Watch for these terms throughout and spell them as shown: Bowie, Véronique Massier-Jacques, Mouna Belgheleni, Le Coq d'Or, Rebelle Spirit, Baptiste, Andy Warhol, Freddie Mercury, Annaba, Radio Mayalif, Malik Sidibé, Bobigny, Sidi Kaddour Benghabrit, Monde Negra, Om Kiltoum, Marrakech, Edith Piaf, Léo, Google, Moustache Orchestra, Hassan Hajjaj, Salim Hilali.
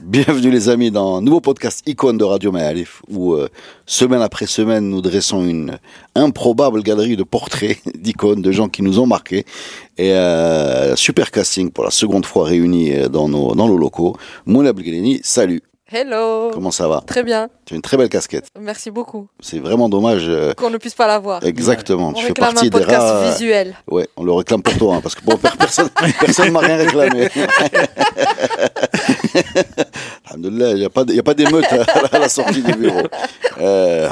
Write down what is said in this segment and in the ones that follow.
Bienvenue les amis dans un nouveau podcast Icône de Radio Mayalif où semaine après semaine nous dressons une improbable galerie de portraits d'icônes, de gens qui nous ont marqués et super casting pour la seconde fois réunis dans nos locaux. Mouna Belgheleni, salut. Hello. Comment ça va ? Très bien. Tu as une très belle casquette. Merci beaucoup. C'est vraiment dommage qu'on ne puisse pas la voir. Exactement. On réclame un podcast visuel. Ouais, on le réclame pour toi, hein, parce que pour faire personne m'a rien réclamé. Alhamdoulilah, il y a pas d'émeute à la sortie du bureau.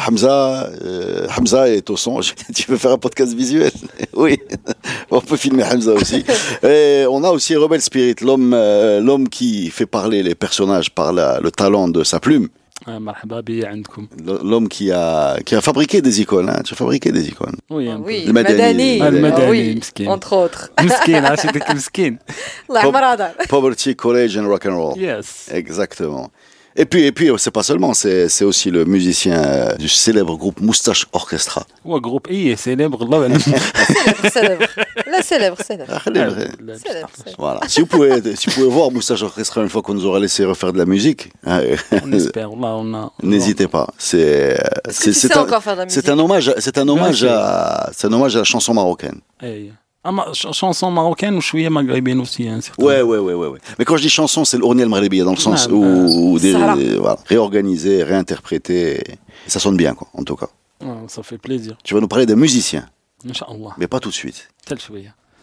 Hamza est au son. Tu veux faire un podcast visuel ? Oui. On peut filmer Hamza aussi. Et on a aussi Rebelle Spirit, l'homme qui fait parler les personnages par le talent de sa plume. L'homme qui a fabriqué des icônes, hein. Tu as fabriqué des icônes. Oui, le Madani. Oui, entre autres. Miskin. Poverty, Courage and Rock and Roll. Yes. Exactement. Et puis c'est pas seulement, c'est aussi le musicien du célèbre groupe Moustache Orchestra. Ouais, groupe I, célèbre, là. La célèbre. Voilà. Si vous pouvez voir Moustache Orchestra une fois qu'on nous aura laissé refaire de la musique. On espère, on a. N'hésitez pas. C'est un hommage à la chanson marocaine. Hey. Chanson marocaine ou chouïa maghrébine aussi, hein, ouais. Mais quand je dis chanson, c'est l'ournia maghrébiya, dans le sens où voilà, réorganiser, réinterpréter, ça sonne bien quoi, en tout cas. Ça fait plaisir. Tu vas nous parler des musiciens. Inch'Allah. Mais pas tout de suite.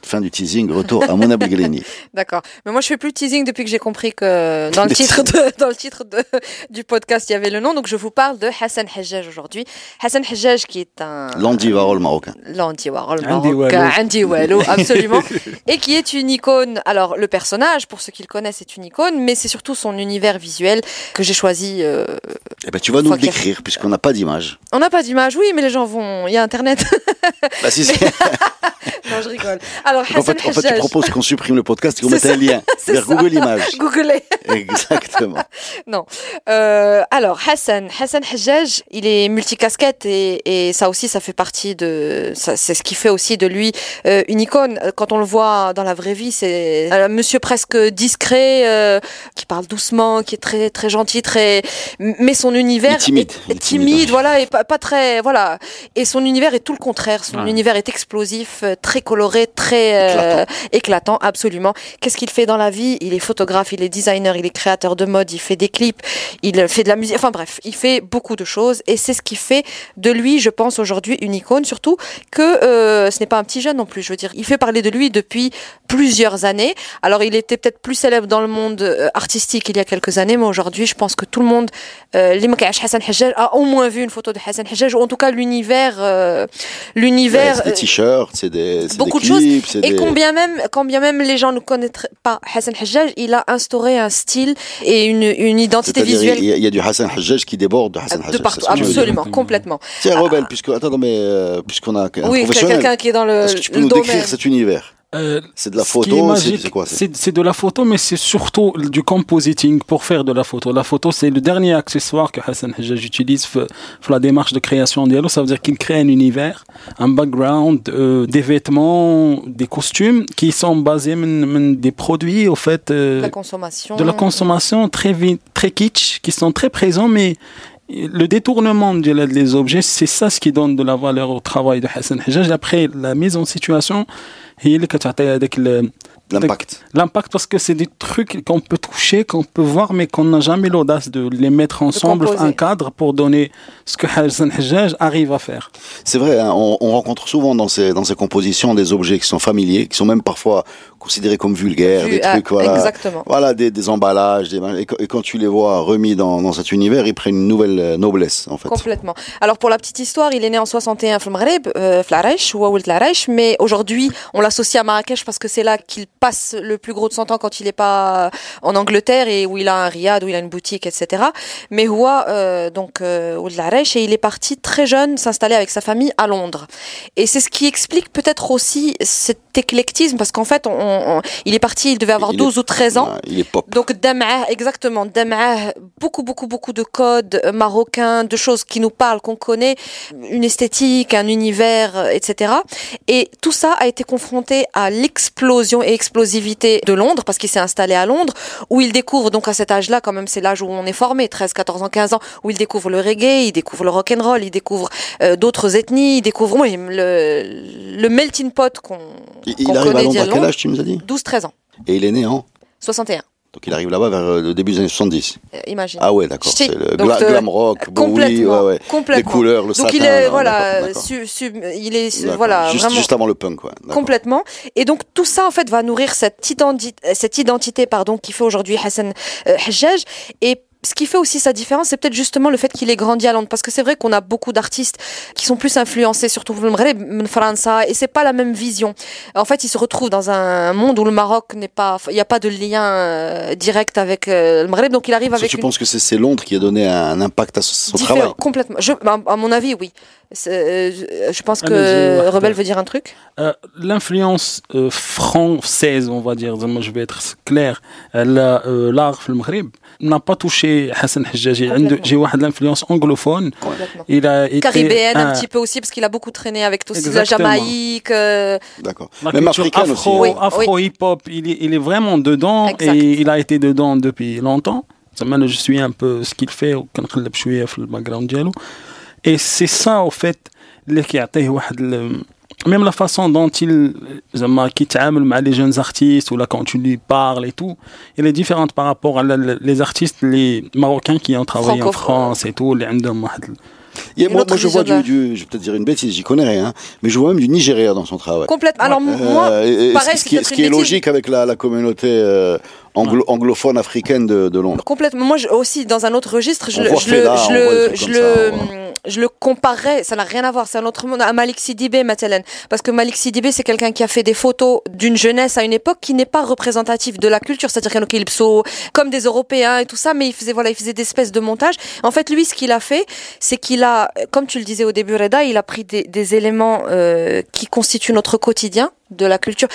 Fin du teasing, retour à Mouna Belgheleni. D'accord. Mais moi, je fais plus de teasing depuis que j'ai compris que dans le titre du podcast, il y avait le nom. Donc, je vous parle de Hassan Hajjaj aujourd'hui. Hassan Hajjaj, qui est un... L'Andy Warhol marocain. Andy Warhol, absolument. Et qui est une icône. Alors, le personnage, pour ceux qui le connaissent, c'est une icône, mais c'est surtout son univers visuel que j'ai choisi. Tu vas nous le décrire, puisqu'on n'a pas d'image. On n'a pas d'image, oui, mais les gens vont... Il y a Internet. Bah, si, si. Non, je rigole. Alors, en fait, tu proposes qu'on supprime le podcast et qu'on mette un lien vers Google Images. Googlez. Exactement. Non. Alors, Hassan Hajjaj, il est multicasquette et ça aussi, ça fait partie de... Ça, c'est ce qui fait aussi de lui une icône. Quand on le voit dans la vraie vie, c'est un monsieur presque discret, qui parle doucement, qui est très, très gentil, très... Mais son univers... Il est timide, voilà, et pas très... Voilà. Et son univers est tout le contraire. Son univers est explosif, très coloré, très éclatant, absolument. Qu'est-ce qu'il fait dans la vie ? Il est photographe, il est designer, il est créateur de mode, il fait des clips, il fait de la musique, enfin bref, il fait beaucoup de choses et c'est ce qui fait de lui, je pense, aujourd'hui une icône, surtout que ce n'est pas un petit jeune non plus, je veux dire, il fait parler de lui depuis plusieurs années. Alors il était peut-être plus célèbre dans le monde artistique il y a quelques années, mais aujourd'hui je pense que tout le monde Hassan Hajjaj a au moins vu une photo de Hassan Hajjaj, ou en tout cas l'univers c'est des t-shirts, c'est beaucoup des clips, et combien même les gens ne connaîtraient pas Hassan Hajjaj, il a instauré un style et une identité visuelle. Il y a du Hassan Hajjaj qui déborde de Hassan Hajjaj. De partout, absolument, complètement. Tiens, Rebelle, puisqu'on a un professionnel, quelqu'un qui est dans le domaine. Est-ce que tu peux nous décrire cet univers ? C'est de la photo, c'est quoi ? C'est de la photo, mais c'est surtout du compositing pour faire de la photo. La photo, c'est le dernier accessoire que Hassan Hajjaj utilise pour la démarche de création d'Yalo. Ça veut dire qu'il crée un univers, un background, des vêtements, des costumes qui sont basés sur des produits, au fait, de la consommation très kitsch, qui sont très présents, mais le détournement des objets, c'est ça ce qui donne de la valeur au travail de Hassan Hajjaj. Après, la mise en situation, il y a avec l'impact. L'impact, parce que c'est des trucs qu'on peut toucher, qu'on peut voir, mais qu'on n'a jamais l'audace de les mettre ensemble, un cadre pour donner ce que Hassan Hajjaj arrive à faire. C'est vrai, hein, on rencontre souvent dans ces compositions des objets qui sont familiers, qui sont même parfois considérés comme vulgaires, des trucs, voilà. Exactement. Voilà, des emballages, et quand tu les vois remis dans cet univers, ils prennent une nouvelle noblesse, en fait. Complètement. Alors, pour la petite histoire, il est né en 61 au Maghreb, mais aujourd'hui, on l'associe à Marrakech parce que c'est là qu'il passe le plus gros de son temps quand il n'est pas en Angleterre et où il a un riad, où il a une boutique, etc. Mais Houa, donc, Oularech, et il est parti très jeune s'installer avec sa famille à Londres. Et c'est ce qui explique peut-être aussi cet éclectisme, parce qu'en fait, il est parti, il devait avoir 12 ou 13 ans. Il est pop. Donc, Dam'ah, beaucoup de codes marocains, de choses qui nous parlent, qu'on connaît, une esthétique, un univers, etc. Et tout ça a été confronté à l'explosion et explosivité de Londres, parce qu'il s'est installé à Londres, où il découvre, donc à cet âge-là, quand même, c'est l'âge où on est formé, 13, 14 ans, 15 ans, où il découvre le reggae, il découvre le rock'n'roll, il découvre d'autres ethnies, il découvre le melting pot qu'on arrive à Londres à quel âge, tu nous as dit ? 12-13 ans. Et il est né en ? 61. Donc il arrive là-bas vers le début des années 70. Imagine. Ah ouais, d'accord. C'est le glam rock, Bowie, ouais. Les couleurs, le satin. Donc il est, juste avant le punk, quoi. D'accord. Complètement. Et donc tout ça en fait va nourrir cette identité, qui fait aujourd'hui Hassan Hajjaj. Et ce qui fait aussi sa différence, c'est peut-être justement le fait qu'il ait grandi à Londres, parce que c'est vrai qu'on a beaucoup d'artistes qui sont plus influencés, surtout le Maghreb, en France, et c'est pas la même vision. En fait, ils se retrouvent dans un monde où le Maroc n'est pas, il n'y a pas de lien direct avec le Maghreb, donc il arrive avec. Tu penses que c'est Londres qui a donné un impact à son travail ? Complètement. À mon avis, oui. Je pense que Rebelle veut dire un truc. L'influence française, on va dire, je vais être clair, l'art au Maghreb n'a pas touché Hassan Hajjaj. J'ai une influence anglophone. Il a été caribéenne un petit peu aussi, parce qu'il a beaucoup traîné avec tout la Jamaïque. D'accord. Même africaine aussi. Oui. Afro-hip-hop, il est vraiment dedans, exact. Et il a été dedans depuis longtemps. Je suis un peu ce qu'il fait, je suis le background diallo. Et c'est ça, en fait, même la façon dont il travaille avec les jeunes artistes, ou là, quand tu lui parles et tout, elle est différente par rapport à les artistes, les Marocains qui ont travaillé en France et tout. Et moi je vois je vais peut-être dire une bêtise, j'y connais rien, mais je vois même du Nigeria dans son travail. Complètement. Alors, moi, pareil, ce qui est logique avec la communauté anglophone africaine de Londres. Complètement. Moi, aussi, dans un autre registre, je le comparais, ça n'a rien à voir, c'est un autre monde, à Malik Sidibé, Matelen. Parce que Malik Sidibé, c'est quelqu'un qui a fait des photos d'une jeunesse à une époque qui n'est pas représentative de la culture, c'est-à-dire qu'il pso comme des Européens et tout ça, mais il faisait des espèces de montages. En fait, lui, ce qu'il a fait, c'est qu'il a, comme tu le disais au début, Reda, il a pris des éléments qui constituent notre quotidien, de la culture.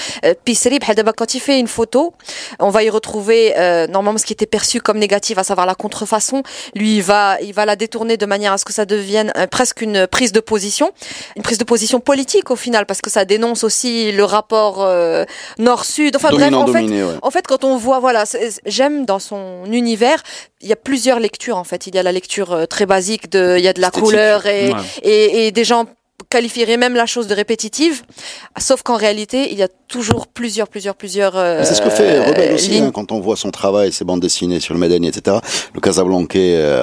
Puis c'est libre, quand il fait une photo, on va y retrouver normalement ce qui était perçu comme négatif, à savoir la contrefaçon. Lui, il va la détourner de manière à ce que ça devienne presque une prise de position politique au final, parce que ça dénonce aussi le rapport nord-sud. Enfin bref, en fait, quand on voit, j'aime dans son univers, il y a plusieurs lectures en fait. Il y a la lecture très basique il y a de la couleur et des gens qualifierait même la chose de répétitive, sauf qu'en réalité, il y a toujours plusieurs. C'est ce que fait Rebelle aussi, quand on voit son travail, ses bandes dessinées sur le Médani, etc., le Casablancais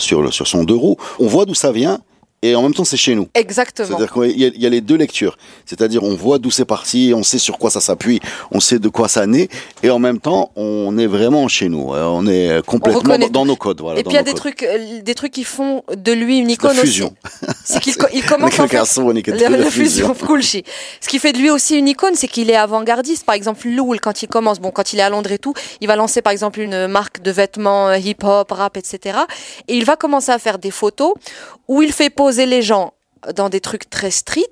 sur son deux roues, on voit d'où ça vient. Et en même temps, c'est chez nous. Exactement. C'est-à-dire qu'il y a les deux lectures. C'est-à-dire, on voit d'où c'est parti, on sait sur quoi ça s'appuie, on sait de quoi ça naît, et en même temps, on est vraiment chez nous. On est complètement dans nos codes. Voilà, et puis, il y a des trucs qui font de lui une icône. La fusion. Aussi. C'est qu'il commence en fait. La fusion. Ce qui fait de lui aussi une icône, c'est qu'il est avant-gardiste. Par exemple, Loul, quand il commence, quand il est à Londres et tout, il va lancer, par exemple, une marque de vêtements hip-hop, rap, etc. Et il va commencer à faire des photos où il fait poser les gens dans des trucs très street,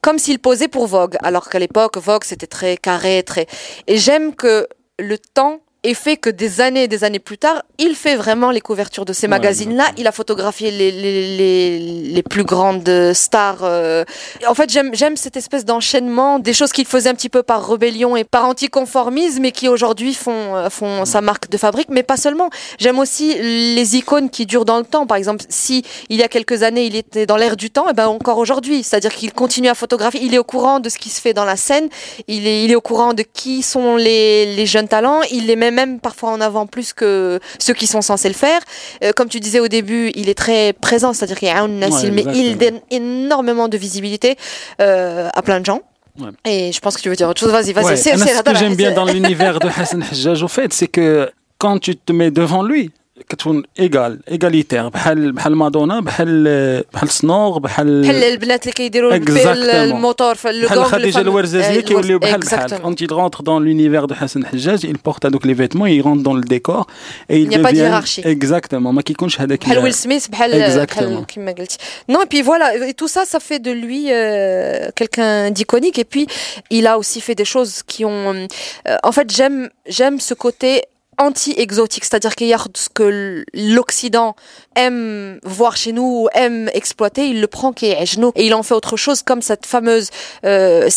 comme s'ils posaient pour Vogue, alors qu'à l'époque, Vogue, c'était très carré, très... Et j'aime que le temps ait fait que des années plus tard, il fait vraiment les couvertures de ces magazines-là, il a photographié les plus grandes stars. En fait, j'aime cette espèce d'enchaînement, des choses qu'il faisait un petit peu par rébellion et par anticonformisme, et qui aujourd'hui font sa marque de fabrique, mais pas seulement. J'aime aussi les icônes qui durent dans le temps. Par exemple, si il y a quelques années, il était dans l'air du temps, et ben encore aujourd'hui, c'est-à-dire qu'il continue à photographier, il est au courant de ce qui se fait dans la scène, il est au courant de qui sont les jeunes talents, il les met même parfois en avant plus que ceux qui sont censés le faire. Comme tu disais au début, il est très présent, c'est-à-dire qu'il y a un Nassil, mais il donne énormément de visibilité à plein de gens. Ouais. Et je pense que tu veux dire autre chose. Vas-y. Ouais. C'est ce que j'aime bien dans l'univers de Hassan Hajjaj, au fait, c'est que quand tu te mets devant lui, كتكون ايغاليتير بحال مادونا بحال سنور بحال البنات اللي كيديروا الموتور في لو غون خديجه الورزازيه كيوليو بحال انت تغونتر دون لونيفير دو حسن حجاج il porte هذوك لي فيتمون يغون دون الديكور اي ديفيان اكزاكتومون ما كيكونش هذاك بحال ويل سميث بحال كما قلتي نو بي فوالا تو سا fait de lui quelqu'un d'iconique et puis il a aussi fait des choses qui ont en fait j'aime ce côté anti-exotique, c'est-à-dire qu'il y a ce que l'Occident aime voir chez nous, aime exploiter, il le prend qui est à genoux et il en fait autre chose, comme cette fameuse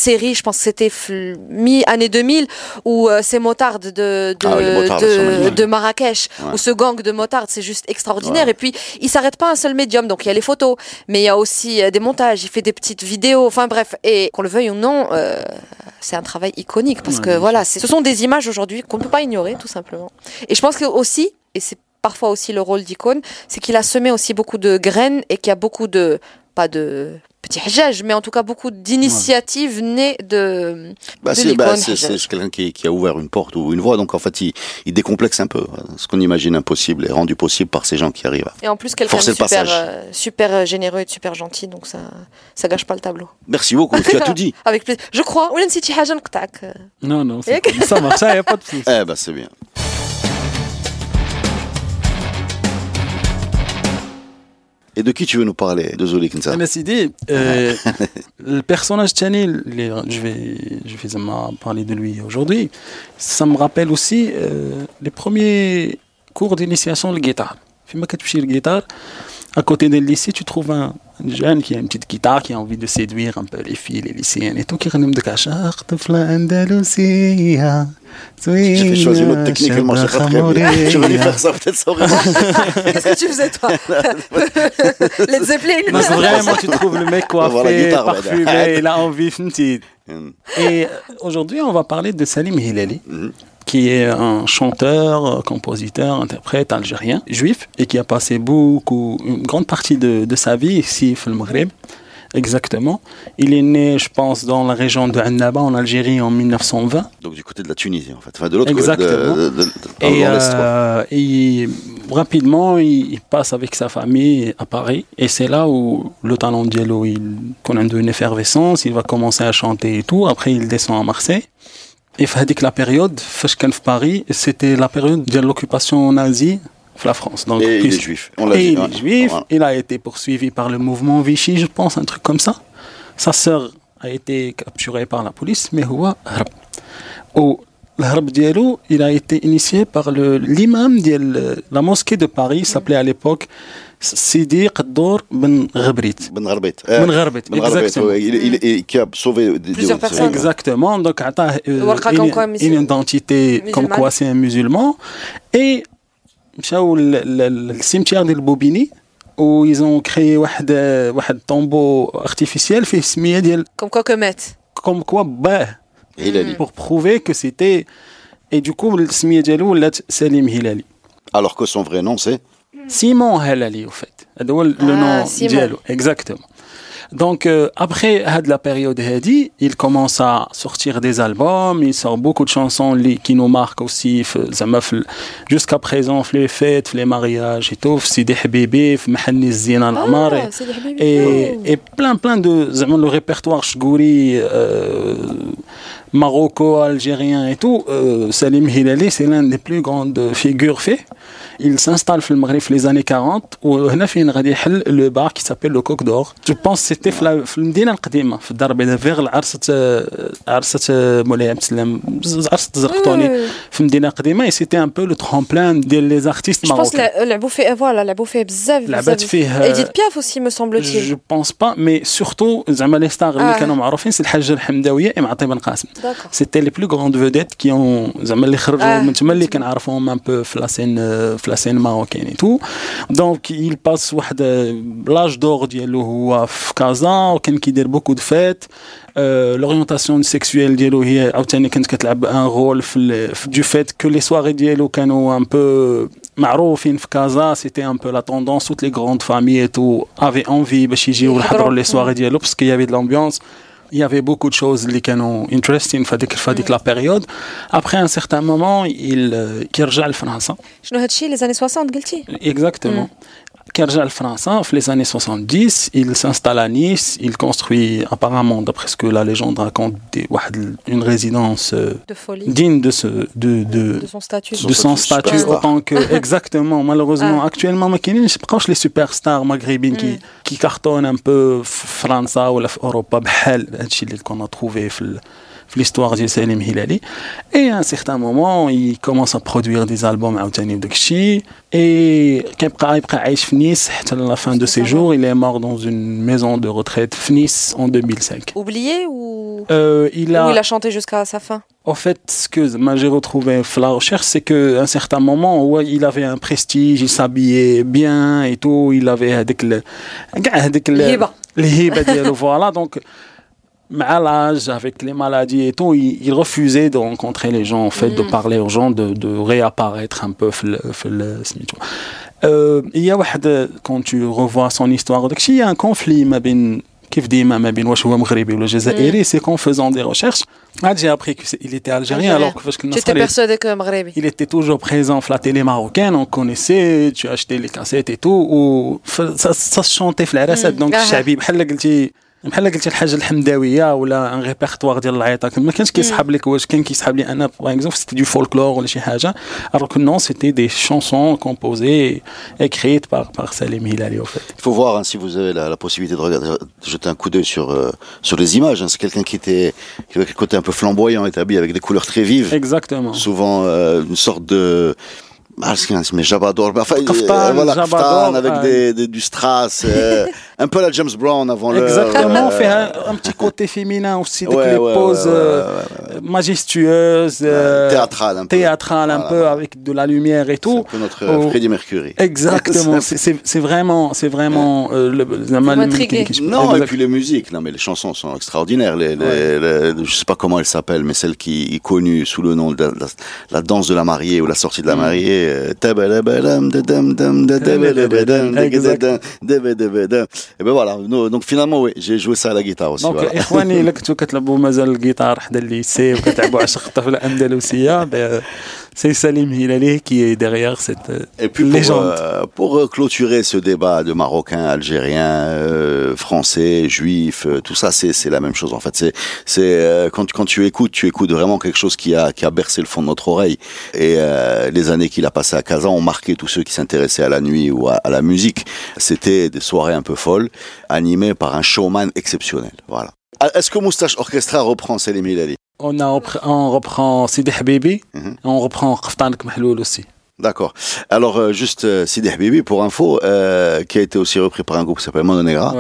série, je pense que c'était mi-année 2000, où ces motards de Marrakech, ouais. Où ce gang de motards, c'est juste extraordinaire, ouais. Et puis il s'arrête pas à un seul médium, donc il y a les photos, mais il y a aussi des montages, il fait des petites vidéos, enfin bref, et qu'on le veuille ou non, c'est un travail iconique, parce que voilà, ce sont des images aujourd'hui qu'on peut pas ignorer, tout simplement. Et je pense que aussi, et c'est parfois aussi le rôle d'icône, c'est qu'il a semé aussi beaucoup de graines et qu'il y a beaucoup de, pas de petits hajjaj, mais en tout cas beaucoup d'initiatives nées de, l'icône. C'est quelqu'un qui a ouvert une porte ou une voie, donc en fait il décomplexe un peu. Ce qu'on imagine impossible est rendu possible par ces gens qui arrivent. Et en plus quelqu'un de super généreux et de super gentil, donc ça gâche pas le tableau. Merci beaucoup, tu as tout dit. Avec plaisir. Je crois, ou si tu as un ktak. Non, ça marche, ça y a pas de souci. C'est bien. Et de qui tu veux nous parler, de Zouli Kinsa? Sidi, le personnage Tchani, je vais parler de lui aujourd'hui, ça me rappelle aussi les premiers cours d'initiation à la guitare. Quand tu as la guitare, à côté d'un lycée, tu trouves un jeune qui a une petite guitare, qui a envie de séduire un peu les filles, les lycéennes et tout, qui renomme de Cachar. J'ai choisi une autre technique, elle marchait pas très bien. Je voulais faire ça, peut-être ça aurait marché. Qu'est-ce que tu faisais, toi? Les Zeppelin. Non, c'est vrai, moi, tu trouves le mec coiffé, parfumé, il a envie, fnti. Et aujourd'hui, on va parler de Salim Hilali, qui est un chanteur, compositeur, interprète algérien, juif, et qui a passé une grande partie de sa vie ici, au Maghreb. Exactement. Il est né, je pense, dans la région de Annaba, en Algérie, en 1920. Donc du côté de la Tunisie, en fait. Enfin, de l'autre côté. Exactement. Et rapidement, il passe avec sa famille à Paris. Et c'est là où le talent d'Yello, il connaît une effervescence. Il va commencer à chanter et tout. Après, il descend à Marseille. Et fadik la période, Fashkan à Paris, c'était la période de l'occupation nazie. La France. Donc, et il est juif. Il a été poursuivi par le mouvement Vichy, je pense, un truc comme ça. Sa sœur a été capturée par la police, mais l'harb diallo, il a été initié par l'imam de la mosquée de Paris, s'appelait à l'époque Sidi Kaddour Benghabrit, exactement. Il qui a sauvé plusieurs personnes. Exactement. Donc, il a une identité comme quoi c'est un musulman. Et le cimetière de Bobigny où ils ont créé un tombeau artificiel comme quoi bah pour prouver que c'était, et du coup le smia dialou Salim Hilali, alors que son vrai nom c'est Simon Hilali, au fait le nom dialou. Exactement. Donc après la période hadi, il commence à sortir des albums, il sort beaucoup de chansons qui nous marquent aussi jusqu'à présent, les fêtes, les mariages et tout, Sidi Habibi, Mahanni Zina Al-Amar et plein de le répertoire chgouri maroco algérien et tout. Salim Hilali, c'est l'un des plus grandes figures fait. Il s'installe au Maghreb les années 40 où هنا فين غادي يحل le bar qui s'appelle Le Coq d'Or. Je pense que c'était في المدينه القديمه في الدار البيضاء فيغ عرسه مولاي عبد السلام عرسه الزرقطوني في المدينه القديمه. C'était un peu le tremplin des les artistes marocains. Je pense لعبوا فيه بزاف. Edith Piaf aussi me semble-t-il. Je pense pas, mais surtout زعما les stars اللي كانوا معروفين سي الحاجه الحمداويه ام عطيه بن قاسم. C'était les plus grandes vedettes qui ont زعما اللي خرجوا من تما اللي كنعرفوهم un peu في la scène marocaine et tout. Donc il passe l'âge d'or ديالو هو في كازا وكان كيدير beaucoup de fêtes. L'orientation sexuelle ديالو هي عاوتاني كانت كتلعب un rôle du fait que les soirées ديالو كانوا un peu معروفين في كازا. C'était un peu la tendance, toutes les grandes familles et tout avaient envie باش يجيو يحضروا les soirées ديالو parce qu'il y avait de l'ambiance. Il y avait beaucoup de choses qui étaient intéressantes dans la période. Après un certain moment, il est revenu en France. Je n'ai pas les années 60, exactement. Kerja al-France, dans les années 70, il s'installe à Nice, il construit apparemment, d'après ce que la légende raconte, une résidence de folie, digne de son statut, autant que, exactement, malheureusement, actuellement, je pense que les superstars maghrébines qui cartonnent un peu France ou l'Europe, c'est qu'on a trouvé l'histoire de Salim Hilali. Et à un certain moment, il commence à produire des albums Aoutani Dakchi. Et quand il est à Nice, à la fin de ses jours, il est mort dans une maison de retraite à Nice en 2005. Oublié ou il a chanté jusqu'à sa fin? En fait, ce que j'ai retrouvé dans la recherche, c'est qu'à un certain moment, ouais, il avait un prestige, il s'habillait bien et tout. Il avait le hiba. Voilà, donc... Malade, avec les maladies et tout, il refusait de rencontrer les gens, en fait, de parler aux gens, de réapparaître un peu. Il y a quand tu revois son histoire, il y a un conflit, c'est qu'en faisant des recherches, j'ai appris qu'il était algérien. Alors que j'étais persuadé que Maghrébi. Il était toujours présent à la télé marocaine, on connaissait, tu achetais les cassettes et tout, ça se chantait à la recette. Donc, Chabib, بحال قلتي الحاجه الحمداويه ولا ان ريبيرتوار ديال العيطه ما كانش كيسحب لك واش كان كيسحب لي انا باغ اكزومبل سيتي دو فولكلور ولا شي حاجه alors que non c'était des chansons composées écrites par Salim Hilali en fait. Il faut voir hein, si vous avez la possibilité de regarder, de jeter un coup d'œil sur les images hein. C'est quelqu'un qui avait le côté un peu flamboyant, établi avec des couleurs très vives. Exactement. Souvent une sorte de mais Jabador, enfin, voilà, Jabador avec du strass, un peu la James Brown avant le. Exactement, on fait un petit côté féminin aussi, avec les poses majestueuses, théâtrales un peu, avec de la lumière et tout. C'est un peu notre Freddie Mercury. Exactement, c'est vraiment la maladie. Non, et puis les musiques, non mais les chansons sont extraordinaires. Je sais pas comment elle s'appelle, mais celle qui est connue sous le nom de la danse de la mariée ou la sortie de la mariée. Et ben voilà, donc finalement oui, j'ai joué ça à la guitare aussi. Donc إخواني لك تكتلبوا مازال الجيتار حدا الليسي وكتلعبوا على شقطة في الأندلسية. C'est Salim Hilali qui est derrière cette et puis légende. Pour clôturer ce débat de Marocains, Algériens, Français, Juifs, tout ça, c'est la même chose en fait. C'est quand tu écoutes vraiment quelque chose qui a bercé le fond de notre oreille. Et les années qu'il a passées à Casa ont marqué tous ceux qui s'intéressaient à la nuit ou à la musique. C'était des soirées un peu folles, animées par un showman exceptionnel. Voilà. Est-ce que Moustache Orchestra reprend Salim Hilali? On reprend Sidi Habibi, on reprend Qaftanek Mahloul aussi. D'accord. Alors, juste Sidi Habibi, pour info, qui a été aussi repris par un groupe qui s'appelle Monde Negra,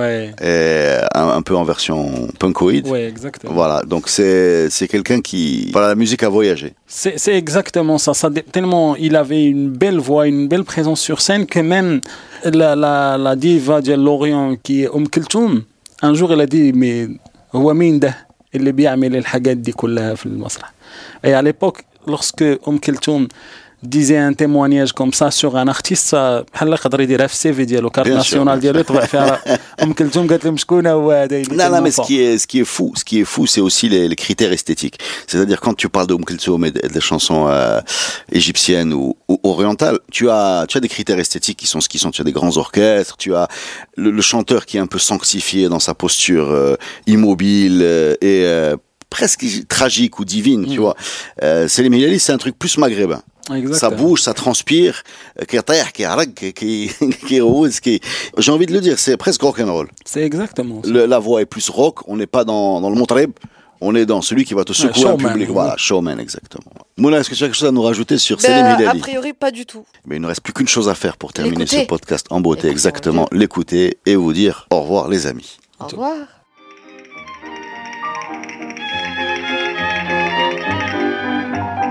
et un peu en version punkoïde. Oui, exactement. Voilà, donc c'est quelqu'un qui... Voilà, la musique a voyagé. C'est exactement ça. Tellement il avait une belle voix, une belle présence sur scène, que même la diva de l'Orient qui est Om Kiltoum, un jour, elle a dit, mais... اللي بيعمل الحاجات دي كلها في المسرح. Et à l'époque, lorsque Om Kiltoum disait un témoignage comme ça sur un artiste, بحال اللي قدر يديرها في السي في ديالو كارت ناسيونال ديالو يطبع فيها Om Kiltoum قالت لهم شكون هو هذا. Non, mais ce qui est fou, c'est aussi les critères esthétiques. C'est-à-dire quand tu parles de Om Kiltoum et des chansons égyptiennes ou orientales, tu as des critères esthétiques qui sont ce qu'ils sont. Tu as des grands orchestres, tu as le chanteur qui est un peu sanctifié dans sa posture immobile et presque tragique ou divine, tu vois. Salim Hilali, c'est un truc plus maghrébin. Exactement. Ça bouge, ça transpire, qui j'ai envie de le dire, c'est presque rock'n'roll. C'est exactement ça. La voix est plus rock, on n'est pas dans le Montreb, on est dans celui qui va te secouer en public. Voilà, showman, exactement. Mouna, est-ce que tu as quelque chose à nous rajouter sur Salim Hilali? A priori, pas du tout. Mais il ne reste plus qu'une chose à faire pour terminer ce podcast en beauté, exactement, l'écouter et vous dire au revoir les amis. Au revoir.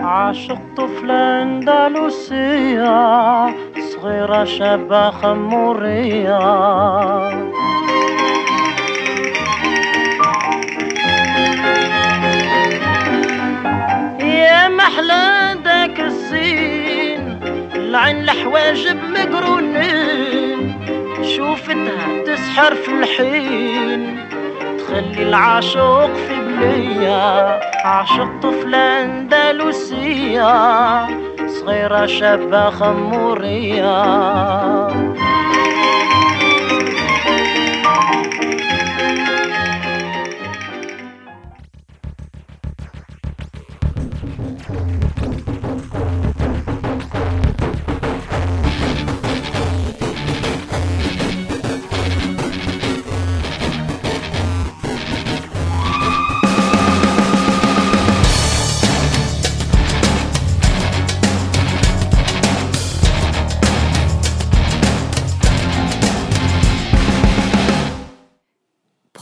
عاشق طفلة أندلسية صغيرة شابة خمورية يا محلى داك الزين العين الحواجب مقرونين شوفتها تسحر في الحين شكل العاشق حبلية عاشق طفلة أندلسية صغيرة شابة خمورية